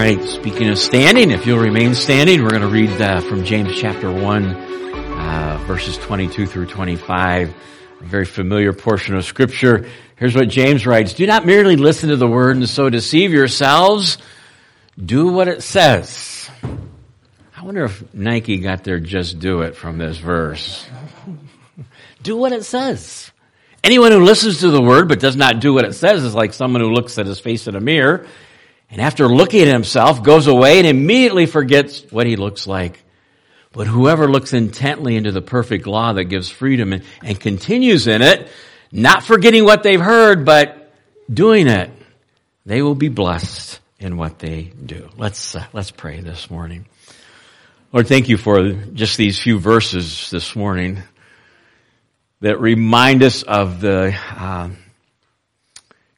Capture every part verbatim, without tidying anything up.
right, speaking of standing, if you'll remain standing, we're going to read uh, from James chapter one, uh, verses twenty-two through twenty-five, a very familiar portion of Scripture. Here's what James writes. Do not merely listen to the word and so deceive yourselves. Do what it says. I wonder if Nike got their just do it from this verse. Do what it says. Anyone who listens to the word but does not do what it says is like someone who looks at his face in a mirror and after looking at himself goes away and immediately forgets what he looks like. But whoever looks intently into the perfect law that gives freedom and, and continues in it, not forgetting what they've heard but doing it, they will be blessed in what they do. Let's uh, let's pray this morning. Lord, thank you for just these few verses this morning that remind us of the uh,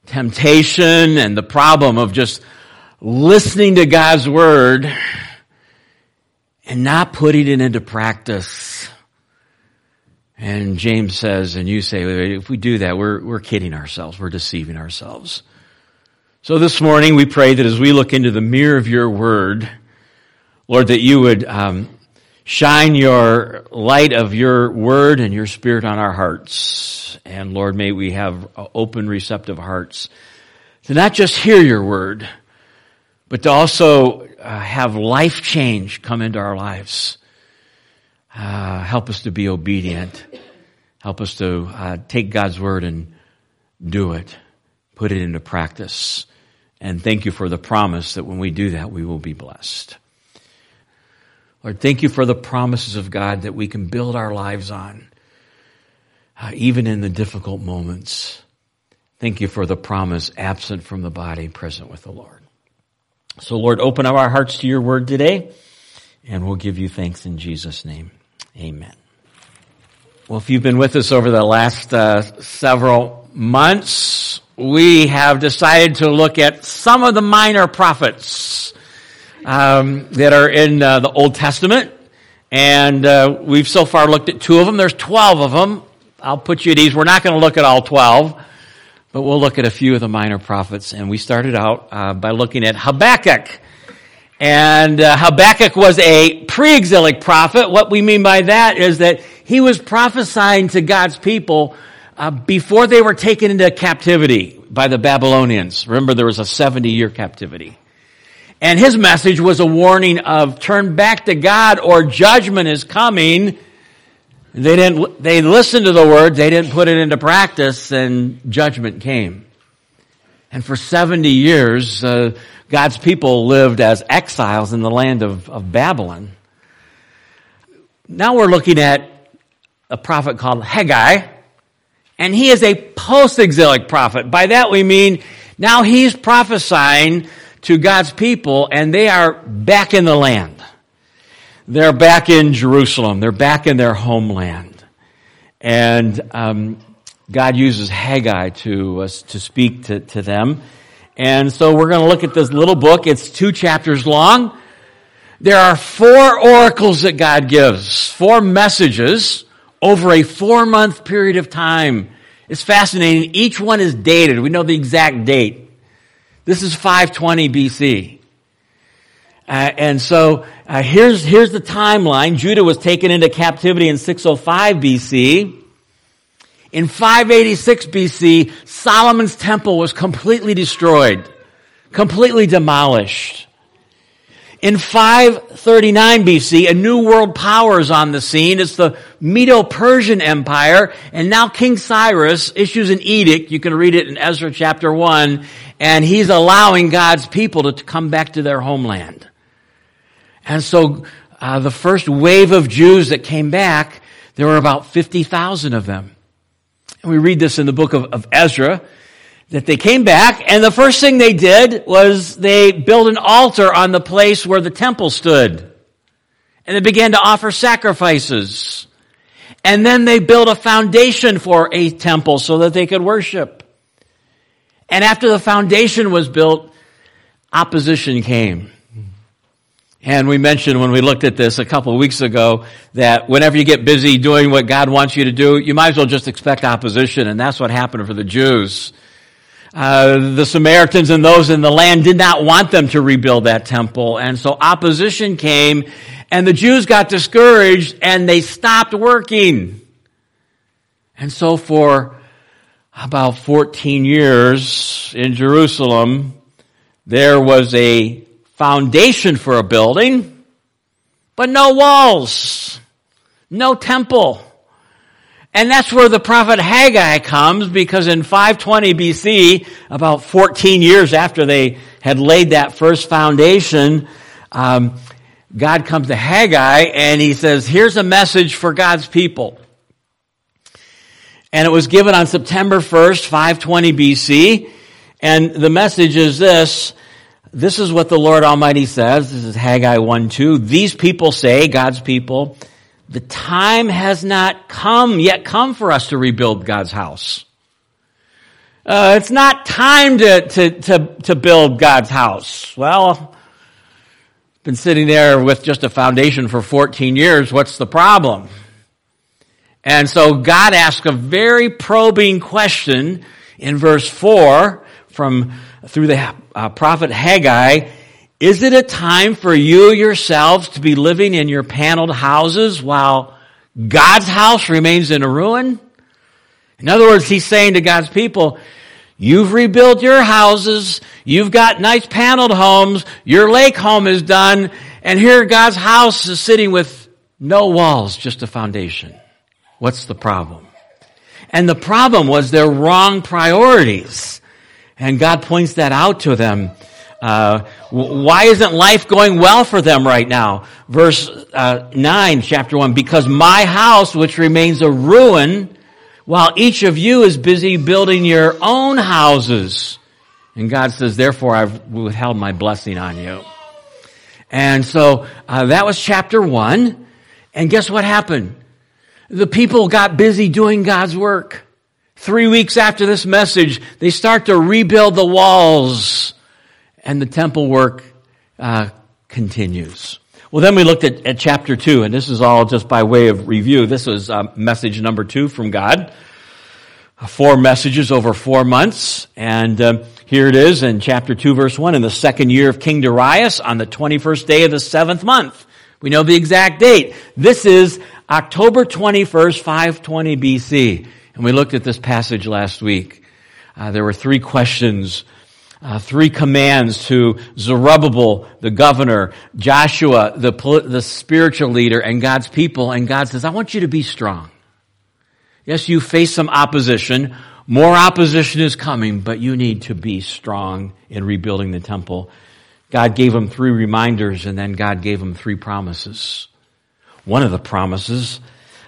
temptation and the problem of just listening to God's word and not putting it into practice. And James says, and you say, if we do that, we're we're kidding ourselves, we're deceiving ourselves. So this morning we pray that as we look into the mirror of your word, Lord, that you would um shine your light of your word and your spirit on our hearts. And Lord, may we have open, receptive hearts to not just hear your word, but to also uh, have life change come into our lives. Uh, help us to be obedient. Help us to uh, take God's word and do it, put it into practice. And thank you for the promise that when we do that, we will be blessed. Lord, thank you for the promises of God that we can build our lives on, uh, even in the difficult moments. Thank you for the promise absent from the body, present with the Lord. So, Lord, open up our hearts to your word today, and we'll give you thanks in Jesus' name. Amen. Well, if you've been with us over the last uh, several months, we have decided to look at some of the minor prophets Um, that are in uh, the Old Testament, and uh, we've so far looked at two of them. There's twelve of them. I'll put you at ease. We're not going to look at all twelve, but we'll look at a few of the minor prophets. And we started out uh, by looking at Habakkuk, and uh, Habakkuk was a pre-exilic prophet. What we mean by that is that he was prophesying to God's people uh, before they were taken into captivity by the Babylonians. Remember, there was a seventy-year captivity. And his message was a warning of turn back to God or judgment is coming. They didn't, they listened to the word, they didn't put it into practice, and judgment came. And for seventy years, uh, God's people lived as exiles in the land of, of Babylon. Now we're looking at a prophet called Haggai, and he is a post-exilic prophet. By that we mean now he's prophesying to God's people, and they are back in the land. They're back in Jerusalem. They're back in their homeland. And um, God uses Haggai to uh, to speak to, to them. And so we're going to look at this little book. It's two chapters long. There are four oracles that God gives, four messages over a four-month period of time. It's fascinating. Each one is dated. We know the exact date. This is five twenty B C. Uh, and so uh, here's here's the timeline. Judah was taken into captivity in six oh five B C. In five eighty-six B C, Solomon's temple was completely destroyed, completely demolished. In five thirty-nine B C, a new world power is on the scene. It's the Medo-Persian Empire. And now King Cyrus issues an edict. You can read it in Ezra chapter one. And he's allowing God's people to come back to their homeland. And so uh, the first wave of Jews that came back, there were about fifty thousand of them. And we read this in the book of, of Ezra, that they came back, and the first thing they did was they built an altar on the place where the temple stood. And they began to offer sacrifices. And then they built a foundation for a temple so that they could worship. And after the foundation was built, opposition came. And we mentioned when we looked at this a couple of weeks ago that whenever you get busy doing what God wants you to do, you might as well just expect opposition, and that's what happened for the Jews. Uh, the Samaritans and those in the land did not want them to rebuild that temple. And so opposition came, and the Jews got discouraged, and they stopped working. And so for about fourteen years in Jerusalem, there was a foundation for a building, but no walls, no temple. And that's where the prophet Haggai comes, because in five twenty B C, about fourteen years after they had laid that first foundation, um, God comes to Haggai and he says, here's a message for God's people. And it was given on September first, five twenty B C, and the message is this. This is what the Lord Almighty says. This is Haggai one two. These people say, God's people, the time has not come yet come for us to rebuild God's house. Uh, it's not time to, to, to, to build God's house. Well, been sitting there with just a foundation for fourteen years. What's the problem? And so God asks a very probing question in verse four from through the uh, prophet Haggai. Is it a time for you yourselves to be living in your paneled houses while God's house remains in a ruin? In other words, he's saying to God's people, you've rebuilt your houses, you've got nice paneled homes, your lake home is done, and here God's house is sitting with no walls, just a foundation. What's the problem? And the problem was their wrong priorities. And God points that out to them. Uh, why isn't life going well for them right now? Verse uh, nine, chapter one, because my house, which remains a ruin, while each of you is busy building your own houses. And God says, therefore, I've withheld my blessing on you. And so uh, that was chapter one. And guess what happened? The people got busy doing God's work. Three weeks after this message, they start to rebuild the walls. And the temple work uh, continues. Well, then we looked at, at chapter two, and this is all just by way of review. This was uh, message number two from God. Four messages over four months. And uh, here it is in chapter two, verse one. In the second year of King Darius, on the twenty-first day of the seventh month. We know the exact date. This is October twenty-first, five twenty B C. And we looked at this passage last week. Uh, there were three questions. Uh, three commands to Zerubbabel, the governor, Joshua, the the spiritual leader, and God's people. And God says, I want you to be strong. Yes, you face some opposition. More opposition is coming, but you need to be strong in rebuilding the temple. God gave him three reminders, and then God gave him three promises. One of the promises,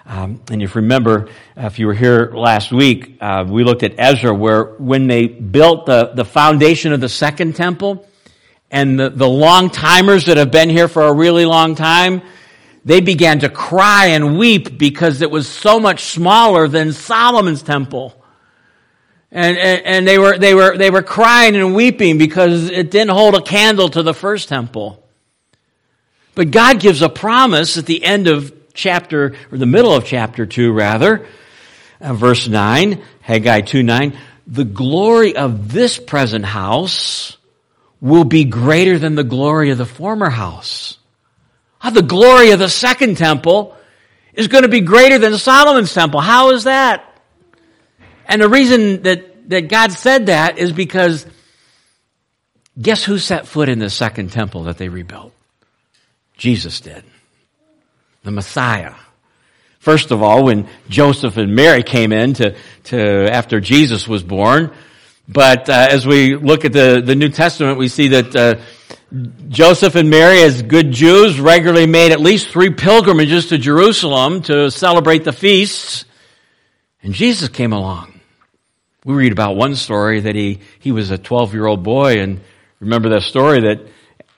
um, and if you remember, if you were here last week, uh, we looked at Ezra, where when they built the, the foundation of the second temple, and the, the long-timers that have been here for a really long time, they began to cry and weep because it was so much smaller than Solomon's temple. And, and, and they were, they were, they were crying and weeping because it didn't hold a candle to the first temple. But God gives a promise at the end of chapter, or the middle of chapter two, rather, uh, verse nine, Haggai two nine, the glory of this present house will be greater than the glory of the former house. Oh, the glory of the second temple is going to be greater than Solomon's temple. How is that? And the reason that, that God said that is because guess who set foot in the second temple that they rebuilt? Jesus did. The Messiah. First of all, when Joseph and Mary came in to, to after Jesus was born, but uh, as we look at the, the New Testament, we see that uh, Joseph and Mary, as good Jews, regularly made at least three pilgrimages to Jerusalem to celebrate the feasts, and Jesus came along. We read about one story that he, he was a twelve-year-old boy, and remember that story that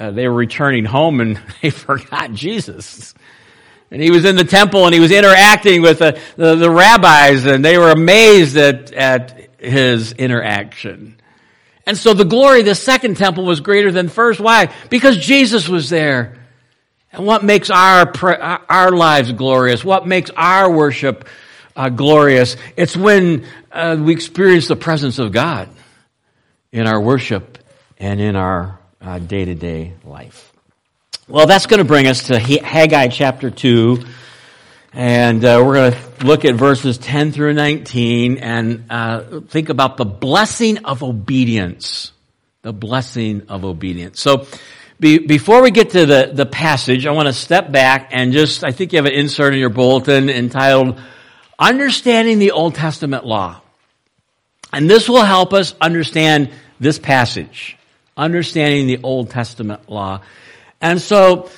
uh, they were returning home and they forgot Jesus. And he was in the temple and he was interacting with the, the, the rabbis, and they were amazed at, at his interaction. And so the glory of the second temple was greater than first. Why? Because Jesus was there. And what makes our, our lives glorious? What makes our worship uh, glorious? It's when uh, we experience the presence of God. in our worship and in our uh, day-to-day life. Well, that's going to bring us to Haggai chapter two, and uh, we're going to look at verses ten through nineteen and uh, think about the blessing of obedience. The blessing of obedience. So be, before we get to the, the passage, I want to step back and just, I think you have an insert in your bulletin entitled, Understanding the Old Testament Law. And this will help us understand this passage, Understanding the Old Testament Law. And so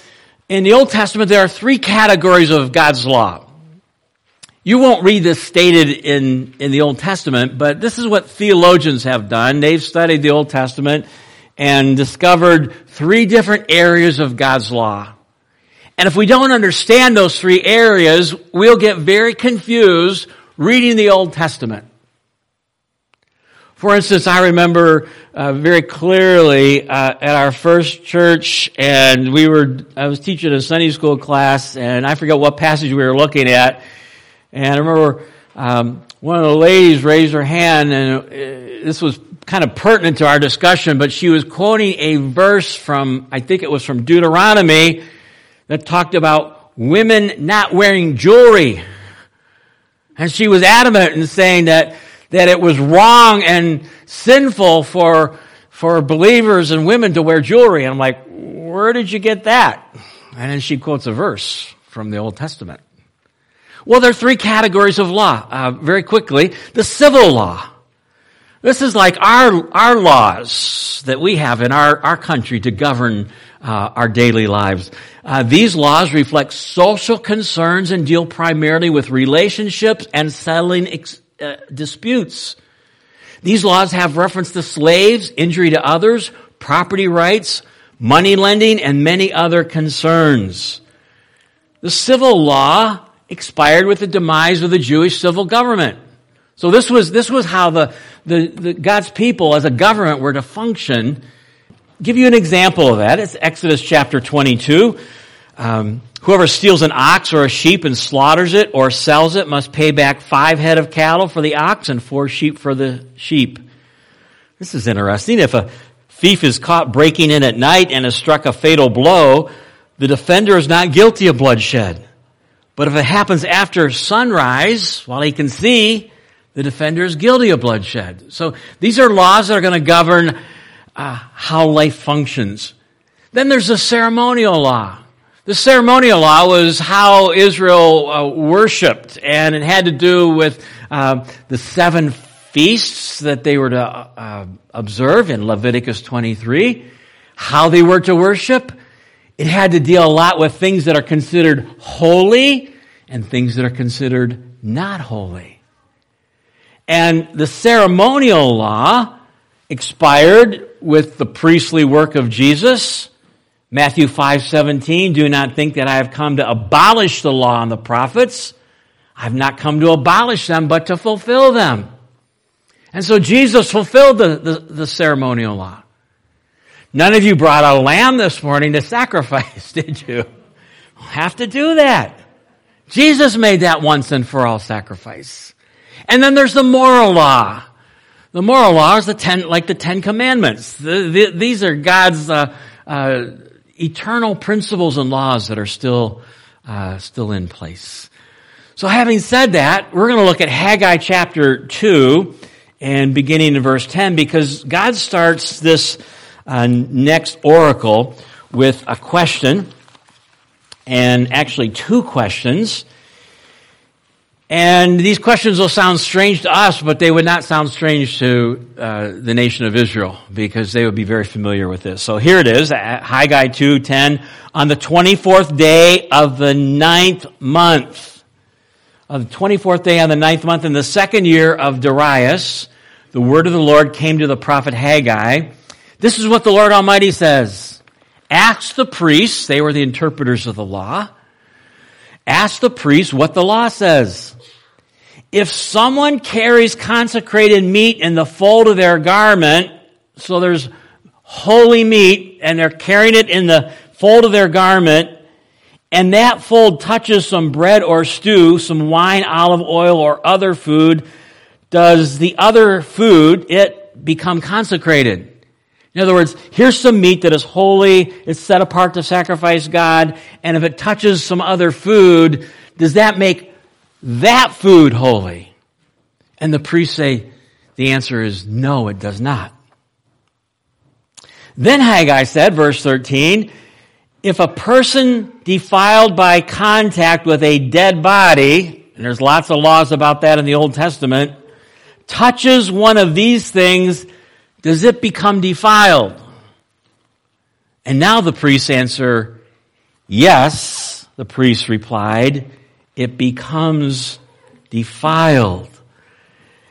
in the Old Testament, there are three categories of God's law. You won't read this stated in, in the Old Testament, but this is what theologians have done. They've studied the Old Testament and discovered three different areas of God's law. And if we don't understand those three areas, we'll get very confused reading the Old Testament. For instance, I remember uh, very clearly uh, at our first church, and we were I was teaching a Sunday school class, and I forget what passage we were looking at. And I remember um, one of the ladies raised her hand, and this was kind of pertinent to our discussion, but she was quoting a verse from, I think it was from Deuteronomy, that talked about women not wearing jewelry. And she was adamant in saying that that it was wrong and sinful for for believers and women to wear jewelry. And I'm like, where did you get that? And then she quotes a verse from the Old Testament. Well, there are three categories of law. Uh, very quickly, the civil law. This is like our our laws that we have in our, our country to govern uh, our daily lives. Uh, these laws reflect social concerns and deal primarily with relationships and settling ex- Uh, disputes. These laws have reference to slaves, injury to others, property rights, money lending, and many other concerns. The civil law expired with the demise of the Jewish civil government. So this was this was how the, the, the God's people as a government were to function. I'll give you an example of that. It's Exodus chapter twenty-two. Um, whoever steals an ox or a sheep and slaughters it or sells it must pay back five head of cattle for the ox and four sheep for the sheep. This is interesting. If a thief is caught breaking in at night and is struck a fatal blow, the defender is not guilty of bloodshed. But if it happens after sunrise, while he can see, the defender is guilty of bloodshed. So these are laws that are going to govern uh, how life functions. Then there's the ceremonial law. The ceremonial law was how Israel uh, worshipped, and it had to do with uh, the seven feasts that they were to uh, observe in Leviticus twenty-three, how they were to worship. It had to deal a lot with things that are considered holy and things that are considered not holy. And the ceremonial law expired with the priestly work of Jesus. Matthew five seventeen, do not think that I have come to abolish the law and the prophets. I have not come to abolish them, but to fulfill them. And so Jesus fulfilled the, the, the ceremonial law. None of you brought a lamb this morning to sacrifice, did you? Don't have to do that. Jesus made that once and for all sacrifice. And then there's the moral law. The moral law is the ten, like the Ten Commandments. The, the, these are God's uh, uh eternal principles and laws that are still uh, still in place. So having said that, we're going to look at Haggai chapter two and beginning in verse ten, because God starts this uh, next oracle with a question, and actually two questions. And these questions will sound strange to us, but they would not sound strange to uh, the nation of Israel, because they would be very familiar with this. So here it is, Haggai two ten. On the twenty-fourth day of the ninth month, on the twenty-fourth day on the ninth month, in the second year of Darius, the word of the Lord came to the prophet Haggai. This is what the Lord Almighty says. Ask the priests, they were the interpreters of the law, ask the priest what the law says. If someone carries consecrated meat in the fold of their garment, so there's holy meat, and they're carrying it in the fold of their garment, and that fold touches some bread or stew, some wine, olive oil, or other food, does the other food, it become consecrated. In other words, here's some meat that is holy, it's set apart to sacrifice God, and if it touches some other food, does that make that food holy? And the priests say, the answer is no, it does not. Then Haggai said, verse thirteen, if a person defiled by contact with a dead body, and there's lots of laws about that in the Old Testament, touches one of these things, does it become defiled? And now the priests answer, yes, the priests replied, it becomes defiled.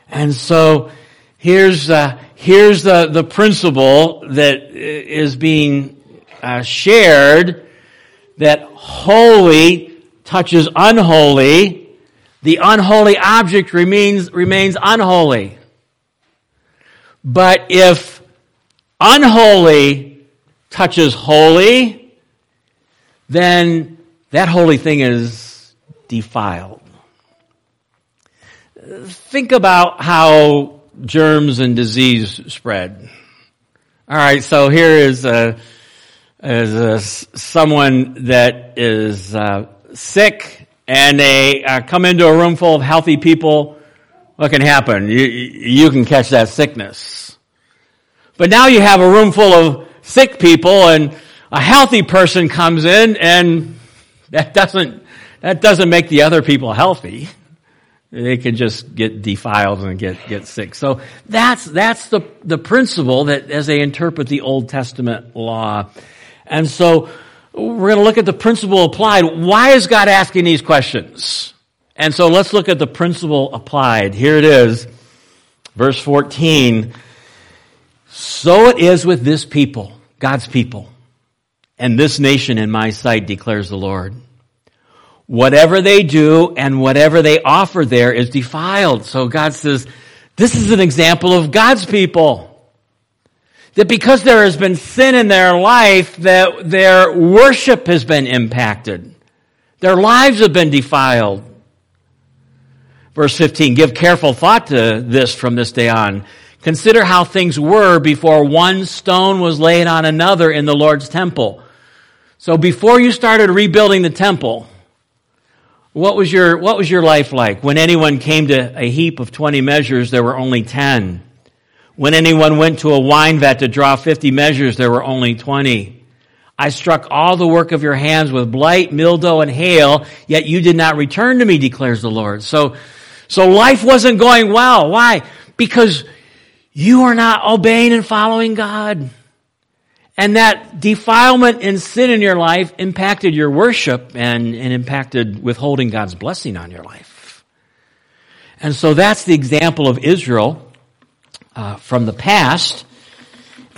And so here's uh, here's the, the principle that is being uh, shared, that holy touches unholy, the unholy object remains remains unholy. But if unholy touches holy, then that holy thing is defiled. Think about how germs and disease spread. All right, so here is a, is a, someone that is uh, sick, and they uh, come into a room full of healthy people. What can happen? You, you can catch that sickness. But now you have a room full of sick people, and a healthy person comes in, and that doesn't that doesn't make the other people healthy. They can just get defiled and get, get sick. So that's that's the, the principle that as they interpret the Old Testament law. And so we're going to look at the principle applied. Why is God asking these questions? And so let's look at the principle applied. Here it is, verse fourteen. So it is with this people, God's people, and this nation in my sight, declares the Lord. Whatever they do and whatever they offer there is defiled. So God says, this is an example of God's people. That because there has been sin in their life, that their worship has been impacted. Their lives have been defiled. Verse fifteen, give careful thought to this from this day on. Consider how things were before one stone was laid on another in the Lord's temple. So before you started rebuilding the temple, what was your, what was your life like? When anyone came to a heap of twenty measures, there were only ten. When anyone went to a wine vat to draw fifty measures, there were only twenty. I struck all the work of your hands with blight, mildew, and hail, yet you did not return to me, declares the Lord. So, So life wasn't going well. Why? Because you are not obeying and following God. And that defilement and sin in your life impacted your worship and, and impacted withholding God's blessing on your life. And so that's the example of Israel uh, from the past.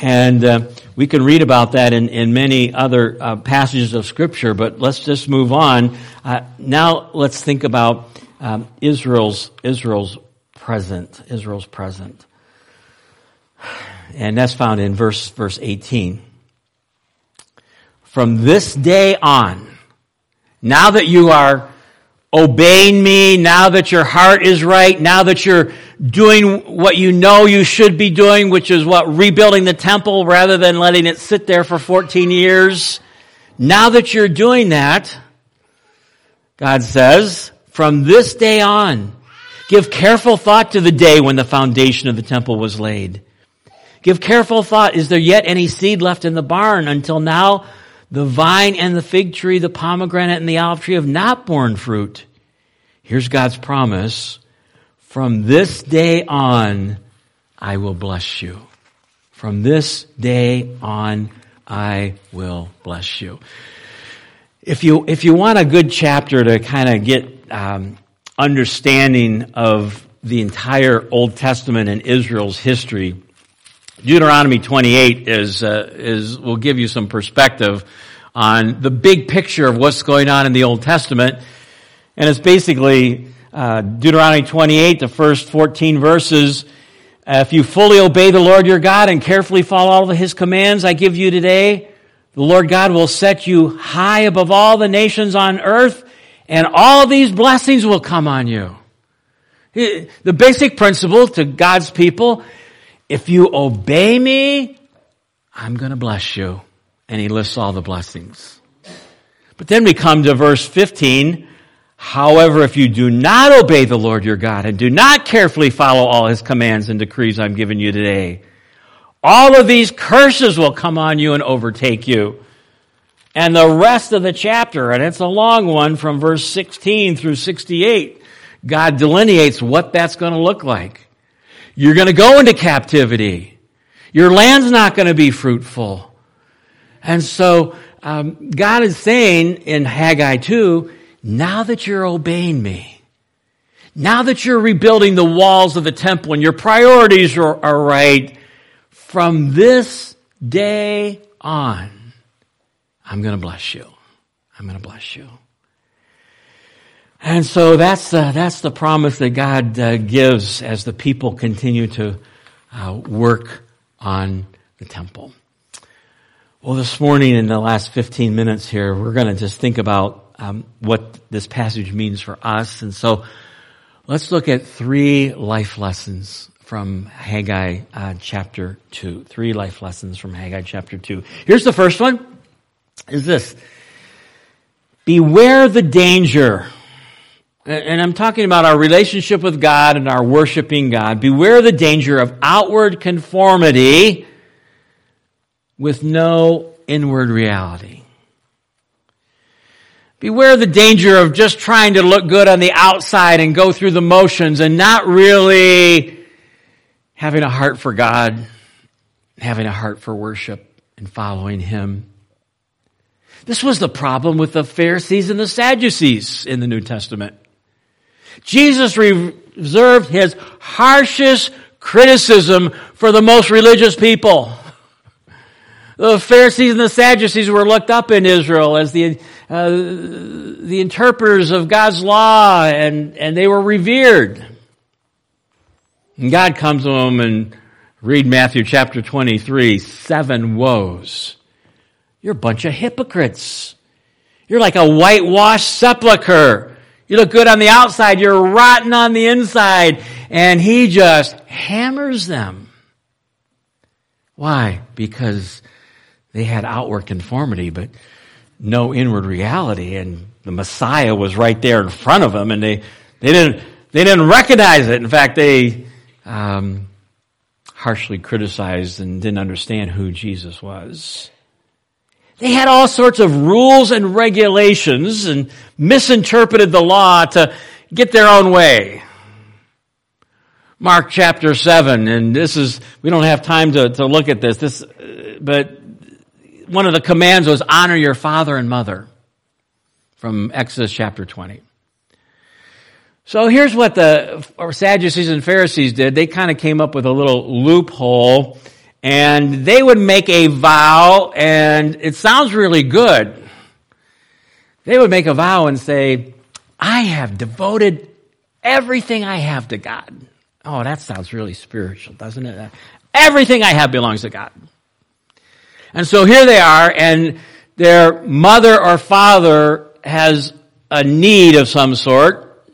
And uh, we can read about that in, in many other uh, passages of Scripture, but let's just move on. Uh, now let's think about Um, Israel's Israel's present, Israel's present, and that's found in verse verse eighteen. From this day on, now that you are obeying me, now that your heart is right, now that you're doing what you know you should be doing, which is what, rebuilding the temple rather than letting it sit there for fourteen years. Now that you're doing that, God says, from this day on, give careful thought to the day when the foundation of the temple was laid. Give careful thought, is there yet any seed left in the barn? Until now, the vine and the fig tree, the pomegranate and the olive tree have not borne fruit. Here's God's promise. From this day on, I will bless you. From this day on, I will bless you. If you, if you want a good chapter to kind of get Um, understanding of the entire Old Testament and Israel's history, Deuteronomy twenty-eight is uh, is will give you some perspective on the big picture of what's going on in the Old Testament, and it's basically uh, Deuteronomy twenty-eight, the first fourteen verses. If you fully obey the Lord your God and carefully follow all of his commands I give you today, the Lord God will set you high above all the nations on earth. And all these blessings will come on you. The basic principle to God's people If you obey me, I'm going to bless you. And he lists all the blessings. But then we come to verse fifteen. However, if you do not obey the Lord your God and do not carefully follow all his commands and decrees I'm giving you today, all of these curses will come on you and overtake you. And the rest of the chapter, and it's a long one from verse sixteen through sixty-eight, God delineates what that's going to look like. You're going to go into captivity. Your land's not going to be fruitful. And so um, God is saying in Haggai two, now that you're obeying me, now that you're rebuilding the walls of the temple and your priorities are, are right, from this day on, I'm going to bless you. I'm going to bless you. And so that's the, that's the promise that God uh, gives as the people continue to uh, work on the temple. Well, this morning in the last fifteen minutes here, we're going to just think about um, what this passage means for us. And so let's look at three life lessons from Haggai uh, chapter two. Three life lessons from Haggai chapter two. Here's the first one. Is this, beware the danger, and I'm talking about our relationship with God and our worshiping God, beware the danger of outward conformity with no inward reality. Beware the danger of just trying to look good on the outside and go through the motions and not really having a heart for God, having a heart for worship and following him. This was the problem with the Pharisees and the Sadducees in the New Testament. Jesus reserved his harshest criticism for the most religious people. The Pharisees and the Sadducees were looked up in Israel as the uh, the interpreters of God's law, and, and they were revered. And God comes to them and read Matthew chapter twenty-three, seven woes. You're a bunch of hypocrites. You're like a whitewashed sepulcher. You look good on the outside. You're rotten on the inside. And he just hammers them. Why? Because they had outward conformity, but no inward reality. And the Messiah was right there in front of them, and they, they didn't they didn't recognize it. In fact, they um, harshly criticized and didn't understand who Jesus was. They had all sorts of rules and regulations and misinterpreted the law to get their own way. Mark chapter seven, and this is, we don't have time to, to look at this, This, but one of the commands was honor your father and mother from Exodus chapter twenty. So here's what the Sadducees and Pharisees did. They kind of came up with a little loophole. And they would make a vow, and it sounds really good. They would make a vow and say, I have devoted everything I have to God. Oh, that sounds really spiritual, doesn't it? Everything I have belongs to God. And so here they are, and their mother or father has a need of some sort.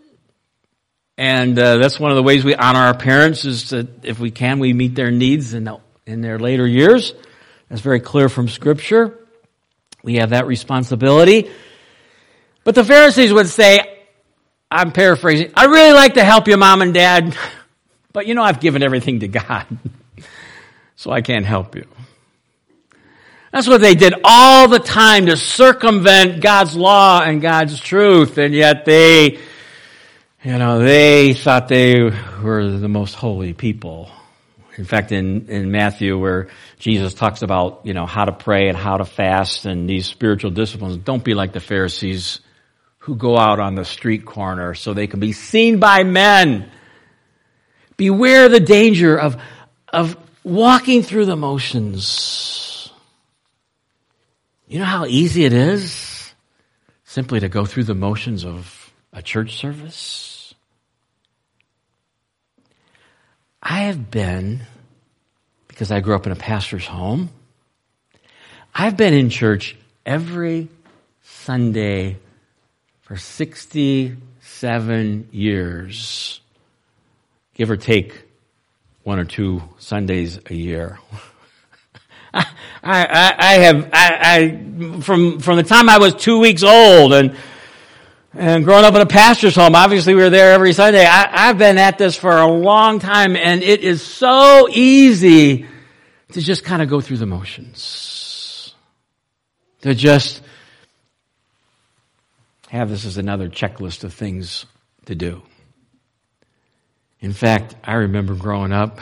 And uh, that's one of the ways we honor our parents is that if we can, we meet their needs and they'll in their later years. That's very clear from Scripture. We have that responsibility. But the Pharisees would say, I'm paraphrasing, I really like to help you, Mom and Dad, but you know I've given everything to God, so I can't help you. That's what they did all the time to circumvent God's law and God's truth, and yet they, you know, they thought they were the most holy people. In fact, in, in Matthew, where Jesus talks about, you know, how to pray and how to fast and these spiritual disciplines, don't be like the Pharisees who go out on the street corner so they can be seen by men. Beware the danger of, of walking through the motions. You know how easy it is simply to go through the motions of a church service? I have been, because I grew up in a pastor's home, I've been in church every Sunday for sixty-seven years, give or take one or two Sundays a year. I, I, I have, I, I, from, from the time I was two weeks old and, and growing up in a pastor's home, obviously we were there every Sunday. I, I've been at this for a long time, and it is so easy to just kind of go through the motions. To just have this as another checklist of things to do. In fact, I remember growing up,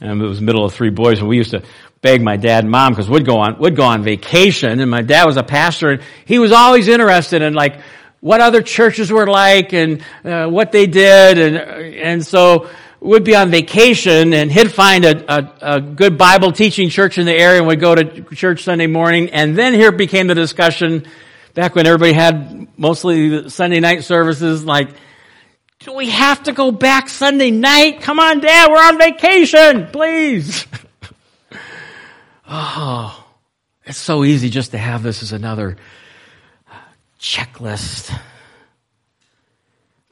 and it was the middle of three boys, and we used to beg my dad and mom, because we'd go on, we'd go on vacation, and my dad was a pastor, and he was always interested in, like, what other churches were like, and uh, what they did, and and so we'd be on vacation, and he'd find a, a, a good Bible teaching church in the area, and we'd go to church Sunday morning, and then here became the discussion, back when everybody had mostly the Sunday night services, like, do we have to go back Sunday night? Come on, Dad, we're on vacation, please. Oh, it's so easy just to have this as another checklist.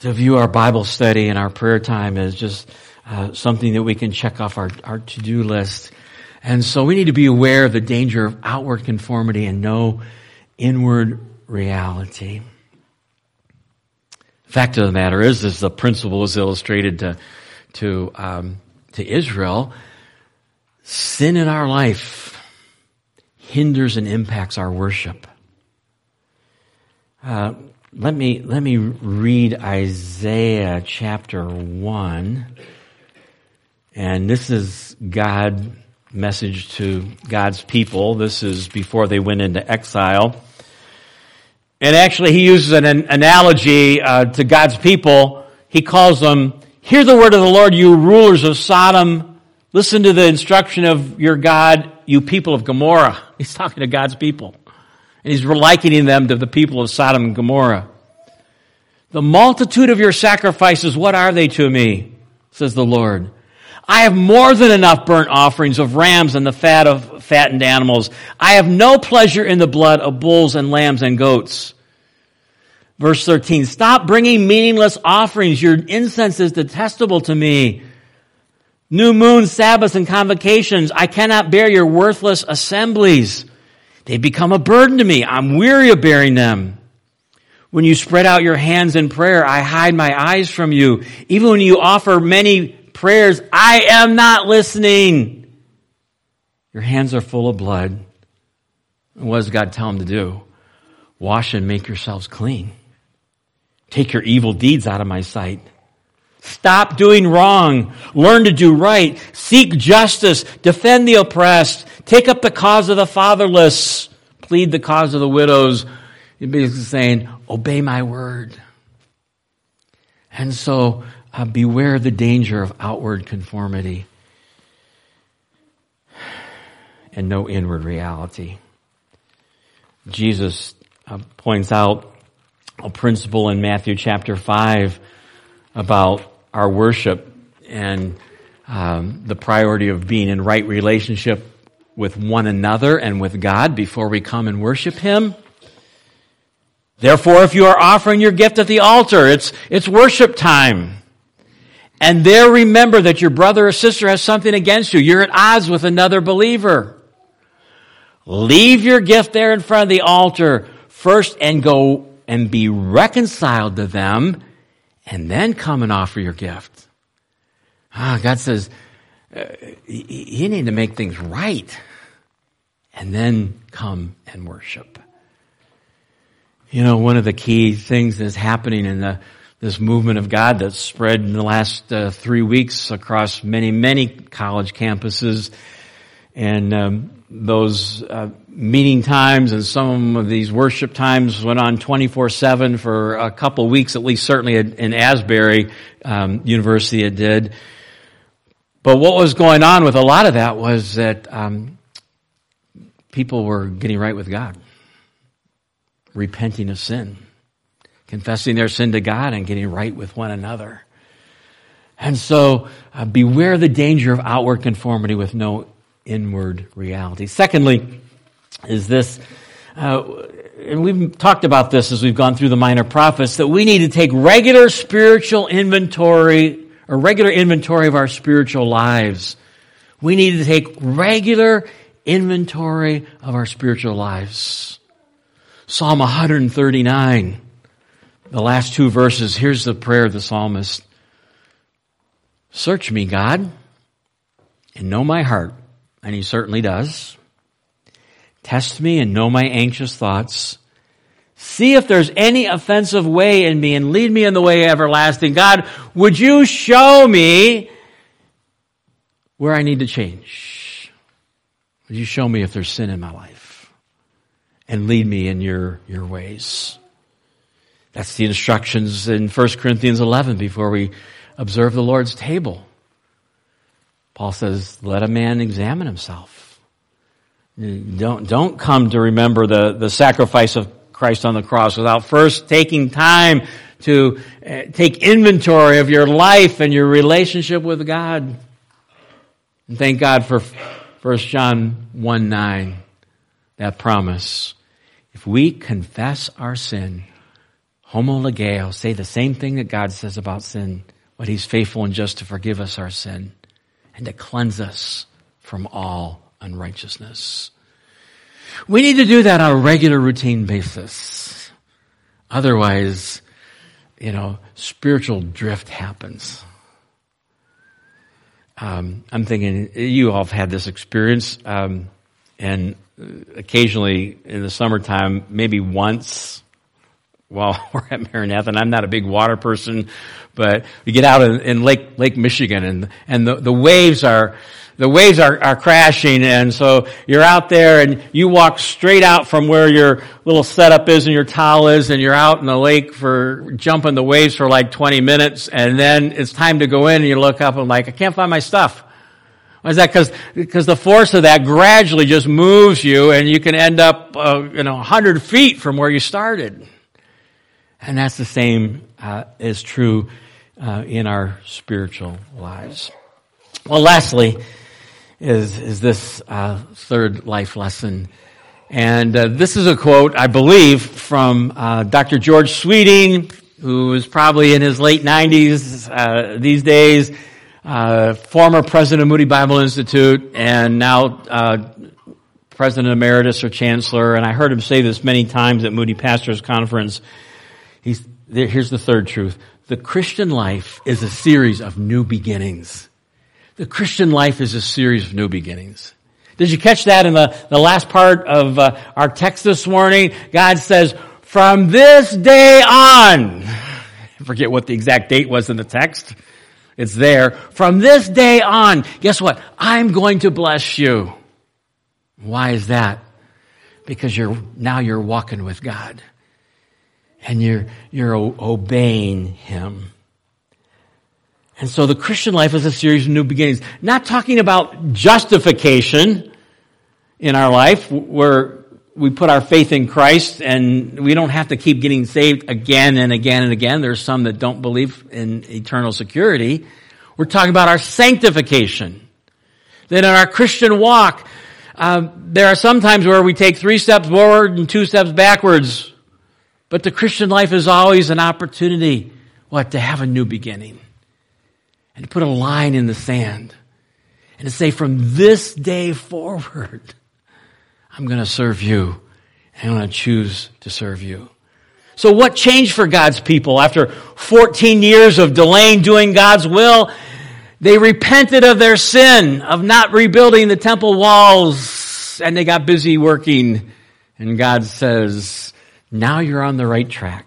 To view our Bible study and our prayer time as just uh, something that we can check off our, our to-do list. And so we need to be aware of the danger of outward conformity and no inward reality. Fact of the matter is, as the principle was illustrated to to um, to Israel, sin in our life hinders and impacts our worship. Uh, let me let me read Isaiah chapter one, and this is God's message to God's people. This is before they went into exile. And actually, he uses an analogy uh, to God's people. He calls them, hear the word of the Lord, you rulers of Sodom. Listen to the instruction of your God, you people of Gomorrah. He's talking to God's people. And he's likening them to the people of Sodom and Gomorrah. The multitude of your sacrifices, what are they to me, says the Lord. I have more than enough burnt offerings of rams and the fat of fattened animals. I have no pleasure in the blood of bulls and lambs and goats. Verse thirteen, stop bringing meaningless offerings. Your incense is detestable to me. New moon, Sabbaths, and convocations. I cannot bear your worthless assemblies. They become a burden to me. I'm weary of bearing them. When you spread out your hands in prayer, I hide my eyes from you. Even when you offer many prayers, I am not listening. Your hands are full of blood. And what does God tell them to do? Wash and make yourselves clean. Take your evil deeds out of my sight. Stop doing wrong. Learn to do right. Seek justice. Defend the oppressed. Take up the cause of the fatherless. Plead the cause of the widows. You're basically saying, obey my word. And so, Uh, beware the danger of outward conformity and no inward reality. Jesus uh, points out a principle in Matthew chapter five about our worship and um, the priority of being in right relationship with one another and with God before we come and worship Him. Therefore, if you are offering your gift at the altar, it's it's worship time. And there remember that your brother or sister has something against you. You're at odds with another believer. Leave your gift there in front of the altar first and go and be reconciled to them and then come and offer your gift. Ah, God says, uh, you need to make things right and then come and worship. You know, one of the key things that's happening in the this movement of God that's spread in the last uh, three weeks across many, many college campuses and um, those uh, meeting times and some of these worship times went on twenty-four seven for a couple weeks, at least certainly in Asbury um, University it did. But what was going on with a lot of that was that um, people were getting right with God, repenting of sin, confessing their sin to God and getting right with one another. And so uh, beware the danger of outward conformity with no inward reality. Secondly, is this, uh, and we've talked about this as we've gone through the minor prophets, that we need to take regular spiritual inventory a regular inventory of our spiritual lives. We need to take regular inventory of our spiritual lives. Psalm one thirty-nine, the last two verses, here's the prayer of the psalmist. Search me, God, and know my heart, and he certainly does. Test me and know my anxious thoughts. See if there's any offensive way in me, and lead me in the way everlasting. God, would you show me where I need to change? Would you show me if there's sin in my life? And lead me in your, your ways. That's the instructions in First Corinthians eleven before we observe the Lord's table. Paul says, let a man examine himself. Don't, don't come to remember the, the sacrifice of Christ on the cross without first taking time to uh, take inventory of your life and your relationship with God. And thank God for First John one nine, that promise. If we confess our sin, homologeo, say the same thing that God says about sin, but he's faithful and just to forgive us our sin and to cleanse us from all unrighteousness. We need to do that on a regular routine basis. Otherwise, you know, spiritual drift happens. Um, I'm thinking, you all have had this experience, um, and occasionally in the summertime, maybe once while we're at Maranatha, and I'm not a big water person, but we get out in, in Lake Lake Michigan, and and the, the waves are the waves are, are crashing, and so you're out there, and you walk straight out from where your little setup is and your towel is, and you're out in the lake for jumping the waves for like twenty minutes, and then it's time to go in, and you look up and like, I can't find my stuff. Why is that? Because because the force of that gradually just moves you, and you can end up uh, you know one hundred feet from where you started. And that's the same uh, is true uh, in our spiritual lives. Well, lastly is is this uh, third life lesson, and uh, this is a quote I believe from uh, Doctor George Sweeting, who is probably in his late nineties uh, these days, uh, former president of Moody Bible Institute, and now uh, president emeritus or chancellor. And I heard him say this many times at Moody Pastors Conference. He's, here's the third truth. The Christian life is a series of new beginnings. The Christian life is a series of new beginnings. Did you catch that in the, the last part of uh, our text this morning? God says, from this day on, I forget what the exact date was in the text. It's there. From this day on, guess what? I'm going to bless you. Why is that? Because you're now you're walking with God. And you're, you're obeying him. And so the Christian life is a series of new beginnings. Not talking about justification in our life where we put our faith in Christ and we don't have to keep getting saved again and again and again. There's some that don't believe in eternal security. We're talking about our sanctification. That in our Christian walk, uh, there are some times where we take three steps forward and two steps backwards. But the Christian life is always an opportunity, what, to have a new beginning and to put a line in the sand and to say, from this day forward, I'm going to serve you and I'm going to choose to serve you. So what changed for God's people after fourteen years of delaying doing God's will? They repented of their sin, of not rebuilding the temple walls, and they got busy working. And God says, now you're on the right track.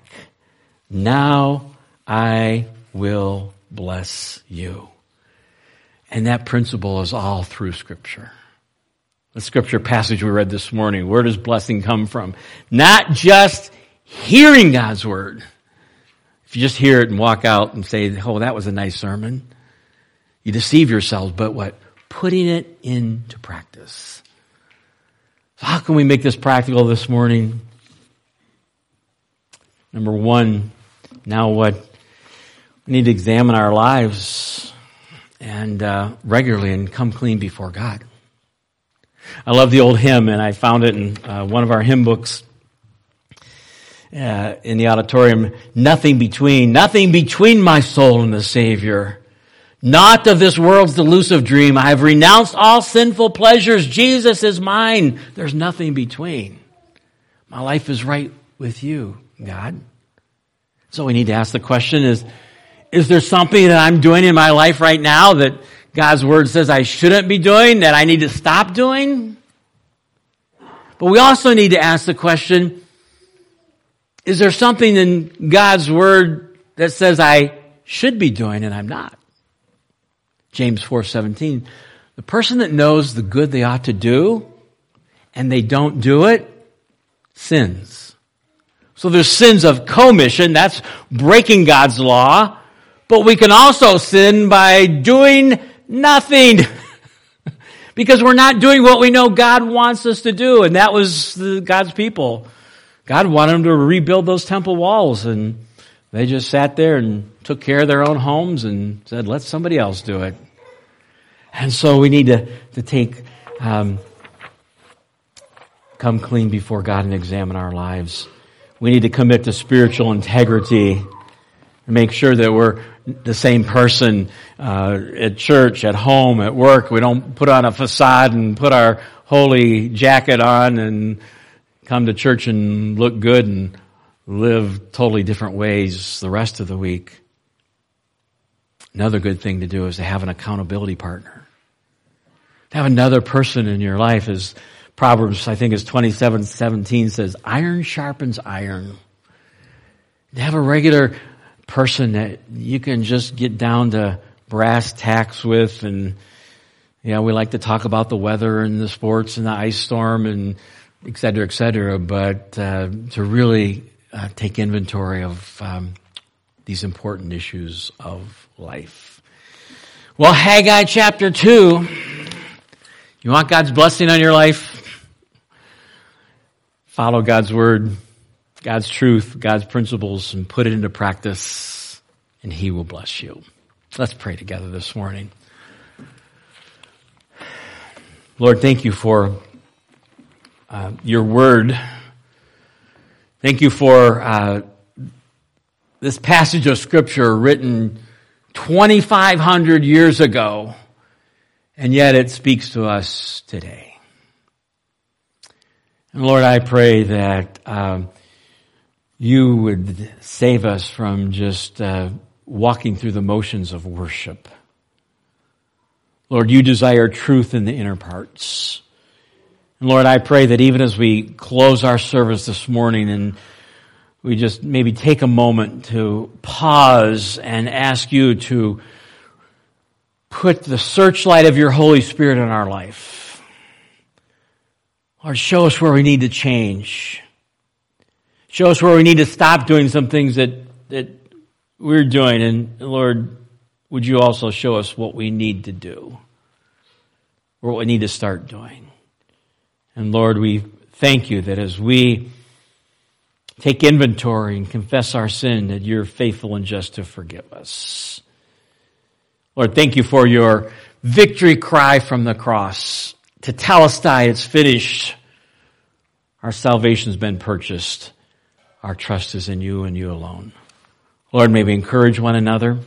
Now I will bless you. And that principle is all through Scripture. The Scripture passage we read this morning, where does blessing come from? Not just hearing God's Word. If you just hear it and walk out and say, oh, that was a nice sermon, you deceive yourselves, but what? Putting it into practice. So how can we make this practical this morning? Number one, now what? We need to examine our lives and uh, regularly and come clean before God. I love the old hymn, and I found it in uh, one of our hymn books uh, in the auditorium. Nothing between, nothing between my soul and the Savior. not of this world's delusive dream. I have renounced all sinful pleasures. Jesus is mine. There's nothing between. My life is right with you, God. So we need to ask the question is, is there something that I'm doing in my life right now that God's word says I shouldn't be doing, that I need to stop doing? But we also need to ask the question, is there something in God's word that says I should be doing and I'm not? James four seventeen, the person that knows the good they ought to do and they don't do it, sins. So there's sins of commission, that's breaking God's law, but we can also sin by doing nothing because we're not doing what we know God wants us to do, and that was the, God's people. God wanted them to rebuild those temple walls, and they just sat there and took care of their own homes and said, let somebody else do it. And so we need to, to take, um, come clean before God and examine our lives. We need to commit to spiritual integrity and make sure that we're the same person uh, at church, at home, at work. We don't put on a facade and put our holy jacket on and come to church and look good and live totally different ways the rest of the week. Another good thing to do is to have an accountability partner. To have another person in your life is, Proverbs, I think it's twenty-seven seventeen says, iron sharpens iron. To have a regular person that you can just get down to brass tacks with, and, you know, we like to talk about the weather and the sports and the ice storm and et cetera, et cetera, but uh, to really uh, take inventory of um, these important issues of life. Well, Haggai chapter two, you want God's blessing on your life? Follow God's word, God's truth, God's principles, and put it into practice, and he will bless you. Let's pray together this morning. Lord, thank you for Uh, your word. Thank you for uh, this passage of scripture written twenty-five hundred years ago, and yet it speaks to us today. And Lord, I pray that um, you would save us from just uh, walking through the motions of worship. Lord, you desire truth in the inner parts. And Lord, I pray that even as we close our service this morning and we just maybe take a moment to pause and ask you to put the searchlight of your Holy Spirit in our life. Lord, show us where we need to change. Show us where we need to stop doing some things that, that we're doing. And Lord, would you also show us what we need to do or what we need to start doing? And Lord, we thank you that as we take inventory and confess our sin, that you're faithful and just to forgive us. Lord, thank you for your victory cry from the cross. Tetelestai, it's finished. Our salvation's been purchased. Our trust is in you and you alone. Lord, may we encourage one another.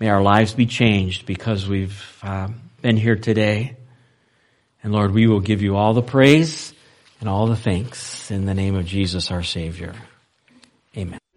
May our lives be changed because we've uh, been here today. And Lord, we will give you all the praise and all the thanks in the name of Jesus, our Savior. Amen.